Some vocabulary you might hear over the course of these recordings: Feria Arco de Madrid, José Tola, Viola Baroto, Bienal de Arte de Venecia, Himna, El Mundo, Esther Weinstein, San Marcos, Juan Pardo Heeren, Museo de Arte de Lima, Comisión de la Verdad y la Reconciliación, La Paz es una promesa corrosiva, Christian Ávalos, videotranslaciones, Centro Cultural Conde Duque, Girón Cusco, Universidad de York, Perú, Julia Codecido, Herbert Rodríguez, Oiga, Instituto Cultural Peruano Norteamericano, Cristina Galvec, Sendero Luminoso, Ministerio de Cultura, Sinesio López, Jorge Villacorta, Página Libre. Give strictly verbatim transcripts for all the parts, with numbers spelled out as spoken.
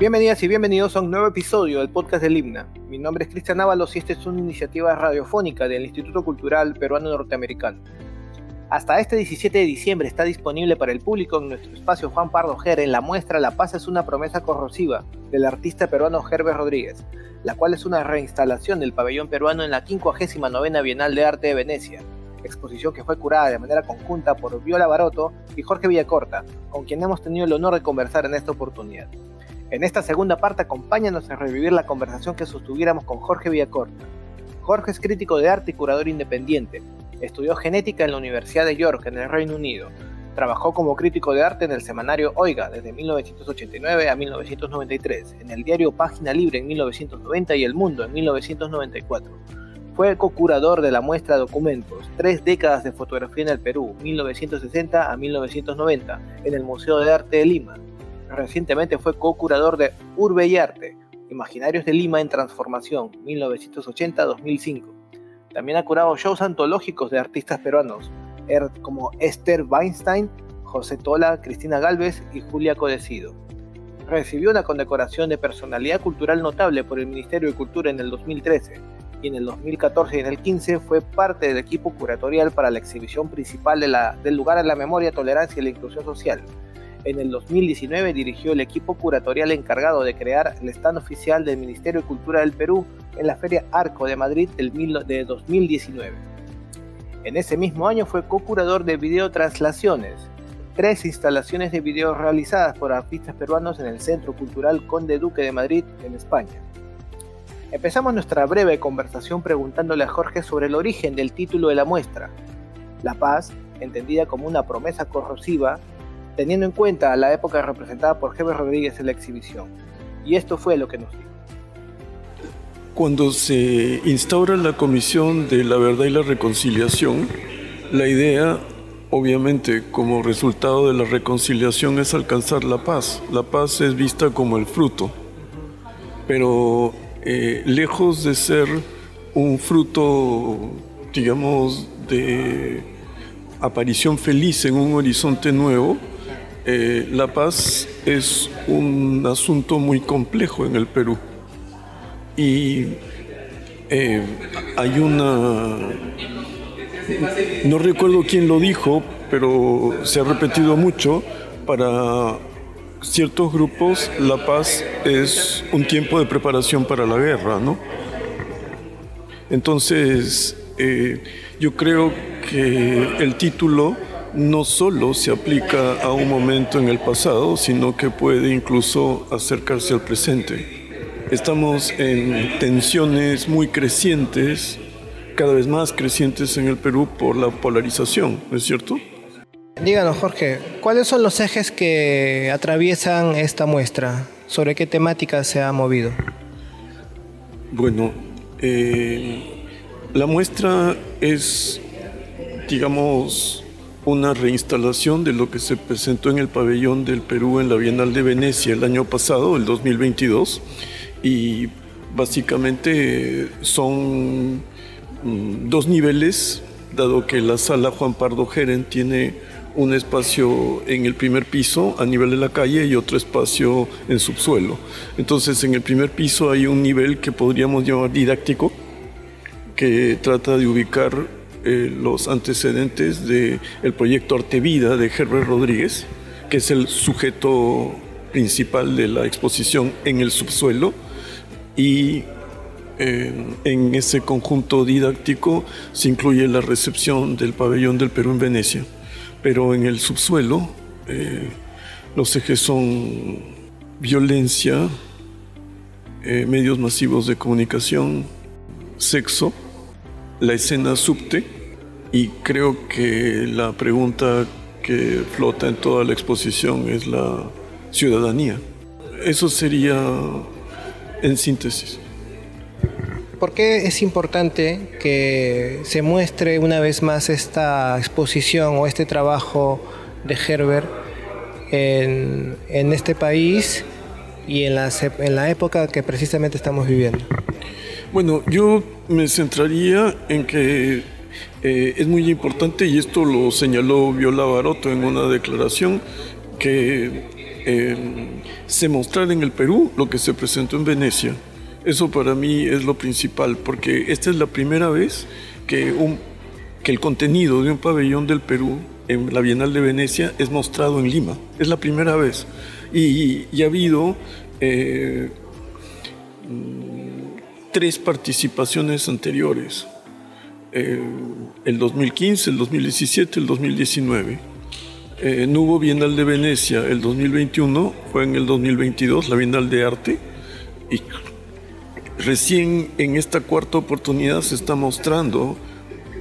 Bienvenidas y bienvenidos a un nuevo episodio del podcast del Himna. Mi nombre es Christian Ávalos y esta es una iniciativa radiofónica del Instituto Cultural Peruano Norteamericano. Hasta este diecisiete de diciembre está disponible para el público en nuestro espacio Juan Pardo Heeren la muestra La Paz es una promesa corrosiva del artista peruano Herbert Rodríguez, la cual es una reinstalación del pabellón peruano en la quincuagésima novena Bienal de Arte de Venecia, exposición que fue curada de manera conjunta por Viola Baroto y Jorge Villacorta, con quien hemos tenido el honor de conversar en esta oportunidad. En esta segunda parte acompáñanos a revivir la conversación que sostuviéramos con Jorge Villacorta. Jorge es crítico de arte y curador independiente. Estudió genética en la Universidad de York, en el Reino Unido. Trabajó como crítico de arte en el semanario Oiga desde mil novecientos ochenta y nueve a mil novecientos noventa y tres, en el diario Página Libre en mil novecientos noventa y El Mundo en mil novecientos noventa y cuatro. Fue co-curador de la muestra Documentos, tres décadas de fotografía en el Perú, mil novecientos sesenta a mil novecientos noventa, en el Museo de Arte de Lima. Recientemente fue co-curador de Urbe y Arte, Imaginarios de Lima en Transformación, mil novecientos ochenta a dos mil cinco. También ha curado shows antológicos de artistas peruanos, como Esther Weinstein, José Tola, Cristina Galvec y Julia Codecido. Recibió una condecoración de personalidad cultural notable por el Ministerio de Cultura en el dos mil trece, y en el dos mil catorce y en el quince fue parte del equipo curatorial para la exhibición principal de la, del lugar a la memoria, tolerancia y la inclusión social. En el dos mil diecinueve dirigió el equipo curatorial encargado de crear el stand oficial del Ministerio de Cultura del Perú en la Feria Arco de Madrid de dos mil diecinueve. En ese mismo año fue co-curador de videotranslaciones, tres instalaciones de video realizadas por artistas peruanos en el Centro Cultural Conde Duque de Madrid, en España. Empezamos nuestra breve conversación preguntándole a Jorge sobre el origen del título de la muestra, La Paz, entendida como una promesa corrosiva, teniendo en cuenta la época representada por Herbert Rodríguez en la exhibición. Y esto fue lo que nos dijo. Cuando se instaura la Comisión de la Verdad y la Reconciliación, la idea, obviamente, como resultado de la reconciliación es alcanzar la paz. La paz es vista como el fruto, pero eh, lejos de ser un fruto, digamos, de aparición feliz en un horizonte nuevo, Eh, la paz es un asunto muy complejo en el Perú y eh, hay una... no recuerdo quién lo dijo, pero se ha repetido mucho. Para ciertos grupos la paz es un tiempo de preparación para la guerra, ¿no? Entonces eh, yo creo que el título no solo se aplica a un momento en el pasado, sino que puede incluso acercarse al presente. Estamos en tensiones muy crecientes, cada vez más crecientes en el Perú por la polarización, ¿no es cierto? Díganos, Jorge, ¿cuáles son los ejes que atraviesan esta muestra? ¿Sobre qué temática se ha movido? Bueno, eh, la muestra es, digamos, una reinstalación de lo que se presentó en el pabellón del Perú en la Bienal de Venecia el año pasado, el dos mil veintidós, y básicamente son dos niveles, dado que la sala Juan Pardo Heeren tiene un espacio en el primer piso a nivel de la calle y otro espacio en subsuelo. Entonces, en el primer piso hay un nivel que podríamos llamar didáctico, que trata de ubicar Eh, los antecedentes del proyecto Arte Vida de Herbert Rodríguez, que es el sujeto principal de la exposición en el subsuelo, y eh, en ese conjunto didáctico se incluye la recepción del pabellón del Perú en Venecia. Pero en el subsuelo eh, los ejes son violencia, eh, medios masivos de comunicación, sexo, la escena subte, y creo que la pregunta que flota en toda la exposición es la ciudadanía. Eso sería en síntesis. ¿Por qué es importante que se muestre una vez más esta exposición o este trabajo de Herbert en, en este país y en la, en la época que precisamente estamos viviendo? Bueno, yo me centraría en que eh, es muy importante, y esto lo señaló Viola Baroto en una declaración, que eh, se mostrara en el Perú lo que se presentó en Venecia. Eso para mí es lo principal, porque esta es la primera vez que, un, que el contenido de un pabellón del Perú en la Bienal de Venecia es mostrado en Lima. Es la primera vez. Y, y, y ha habido eh, tres participaciones anteriores. Eh, el dos mil quince, el dos mil diecisiete, el dos mil diecinueve. Eh, no hubo Bienal de Venecia el dos mil veintiuno, fue en el dos mil veintidós la Bienal de Arte, y recién en esta cuarta oportunidad se está mostrando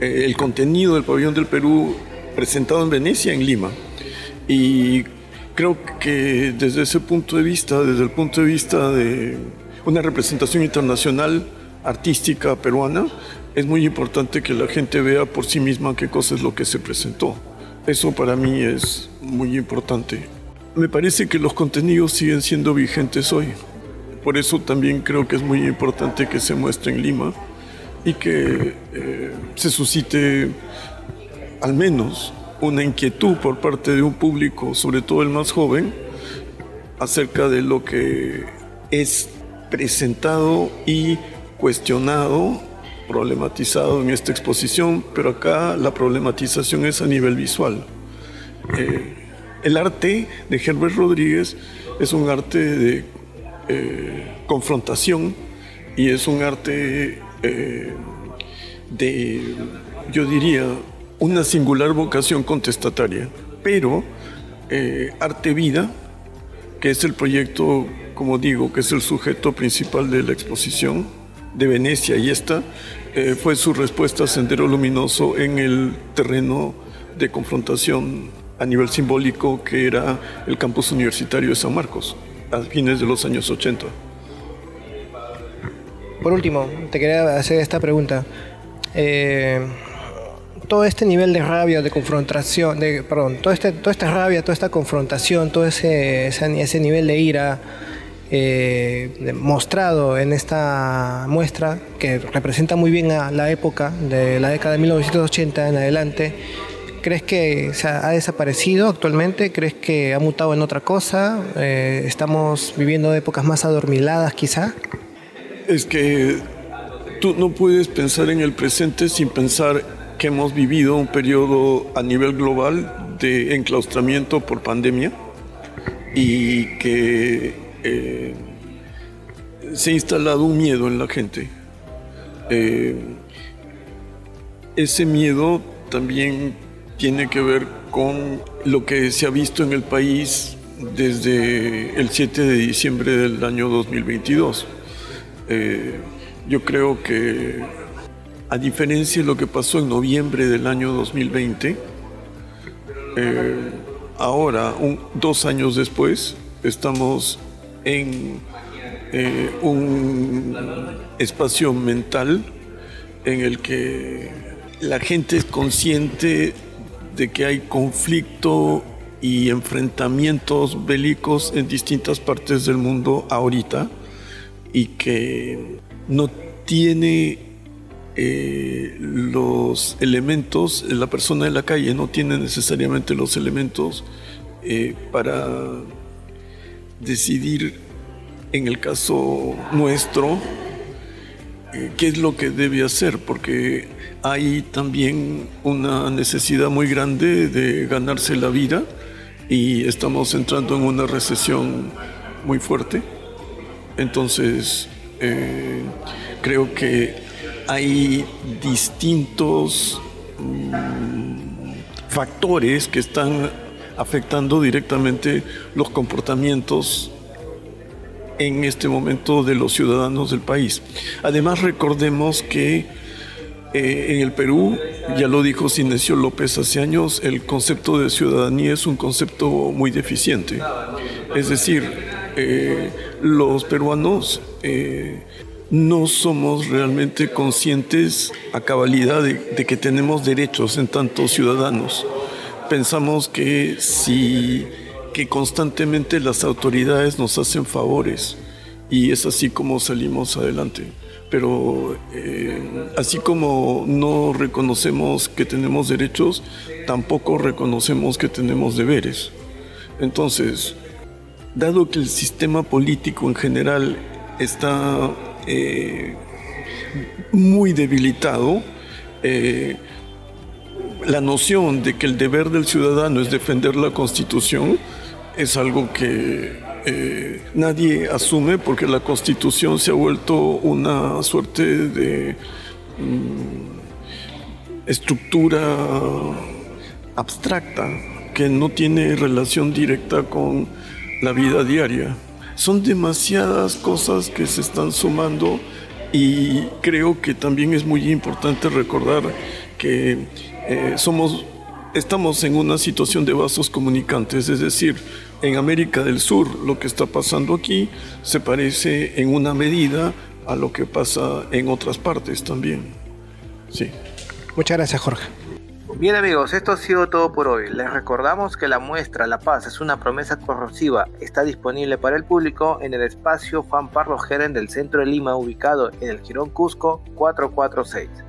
eh, el contenido del pabellón del Perú presentado en Venecia, en Lima. Y creo que desde ese punto de vista, desde el punto de vista de una representación internacional artística peruana, es muy importante que la gente vea por sí misma qué cosa es lo que se presentó. Eso para mí es muy importante. Me parece que los contenidos siguen siendo vigentes hoy. Por eso también creo que es muy importante que se muestre en Lima y que eh, se suscite al menos una inquietud por parte de un público, sobre todo el más joven, acerca de lo que es presentado y cuestionado, problematizado en esta exposición, pero acá la problematización es a nivel visual. Eh, el arte de Herbert Rodríguez es un arte de eh, confrontación y es un arte eh, de, yo diría, una singular vocación contestataria, pero eh, arte-vida, que es el proyecto, como digo, que es el sujeto principal de la exposición de Venecia, y esta eh, fue su respuesta a Sendero Luminoso en el terreno de confrontación a nivel simbólico que era el campus universitario de San Marcos a fines de los años ochenta. Por último, te quería hacer esta pregunta. Eh, todo este nivel de rabia, de confrontación, de, perdón, todo este, toda esta rabia, toda esta confrontación, todo ese, ese, ese nivel de ira, Eh, mostrado en esta muestra que representa muy bien a la época de la década de mil novecientos ochenta en adelante, ¿crees que o sea, ha desaparecido actualmente? ¿Crees que ha mutado en otra cosa? Eh, ¿Estamos viviendo épocas más adormiladas quizá? Es que tú no puedes pensar en el presente sin pensar que hemos vivido un periodo a nivel global de enclaustramiento por pandemia y que Eh, se ha instalado un miedo en la gente. Eh, ese miedo también tiene que ver con lo que se ha visto en el país desde el siete de diciembre del año dos mil veintidós. Eh, yo creo que, a diferencia de lo que pasó en noviembre del año dos mil veinte, eh, ahora, un, dos años después, estamos en eh, un espacio mental en el que la gente es consciente de que hay conflicto y enfrentamientos bélicos en distintas partes del mundo ahorita y que no tiene eh, los elementos, la persona de la calle no tiene necesariamente los elementos eh, para decidir, en el caso nuestro, eh, qué es lo que debe hacer, porque hay también una necesidad muy grande de ganarse la vida y estamos entrando en una recesión muy fuerte. Entonces, eh, creo que hay distintos mmm, factores que están afectando directamente los comportamientos en este momento de los ciudadanos del país. Además, recordemos que eh, en el Perú, ya lo dijo Sinesio López hace años, el concepto de ciudadanía es un concepto muy deficiente. Es decir, eh, los peruanos eh, no somos realmente conscientes a cabalidad de, de que tenemos derechos en tanto ciudadanos. Pensamos que, si, que constantemente las autoridades nos hacen favores y es así como salimos adelante. Pero eh, así como no reconocemos que tenemos derechos, tampoco reconocemos que tenemos deberes. Entonces, dado que el sistema político en general está eh, muy debilitado, eh, la noción de que el deber del ciudadano es defender la Constitución es algo que eh, nadie asume, porque la Constitución se ha vuelto una suerte de mm, estructura abstracta que no tiene relación directa con la vida diaria. Son demasiadas cosas que se están sumando, y creo que también es muy importante recordar que eh, somos, estamos en una situación de vasos comunicantes, es decir, en América del Sur lo que está pasando aquí se parece en una medida a lo que pasa en otras partes también. Sí. Muchas gracias, Jorge. Bien, amigos, esto ha sido todo por hoy. Les recordamos que la muestra La Paz es una promesa corrosiva está disponible para el público en el espacio Juan Pardo Heeren del centro de Lima, ubicado en el Girón Cusco cuatrocientos cuarenta y seis.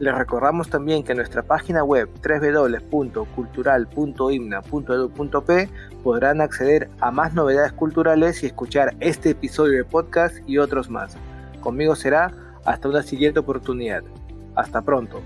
Les recordamos también que en nuestra página web doble u doble u doble u punto cultural punto himna punto edu punto pe podrán acceder a más novedades culturales y escuchar este episodio de podcast y otros más. Conmigo será hasta una siguiente oportunidad. Hasta pronto.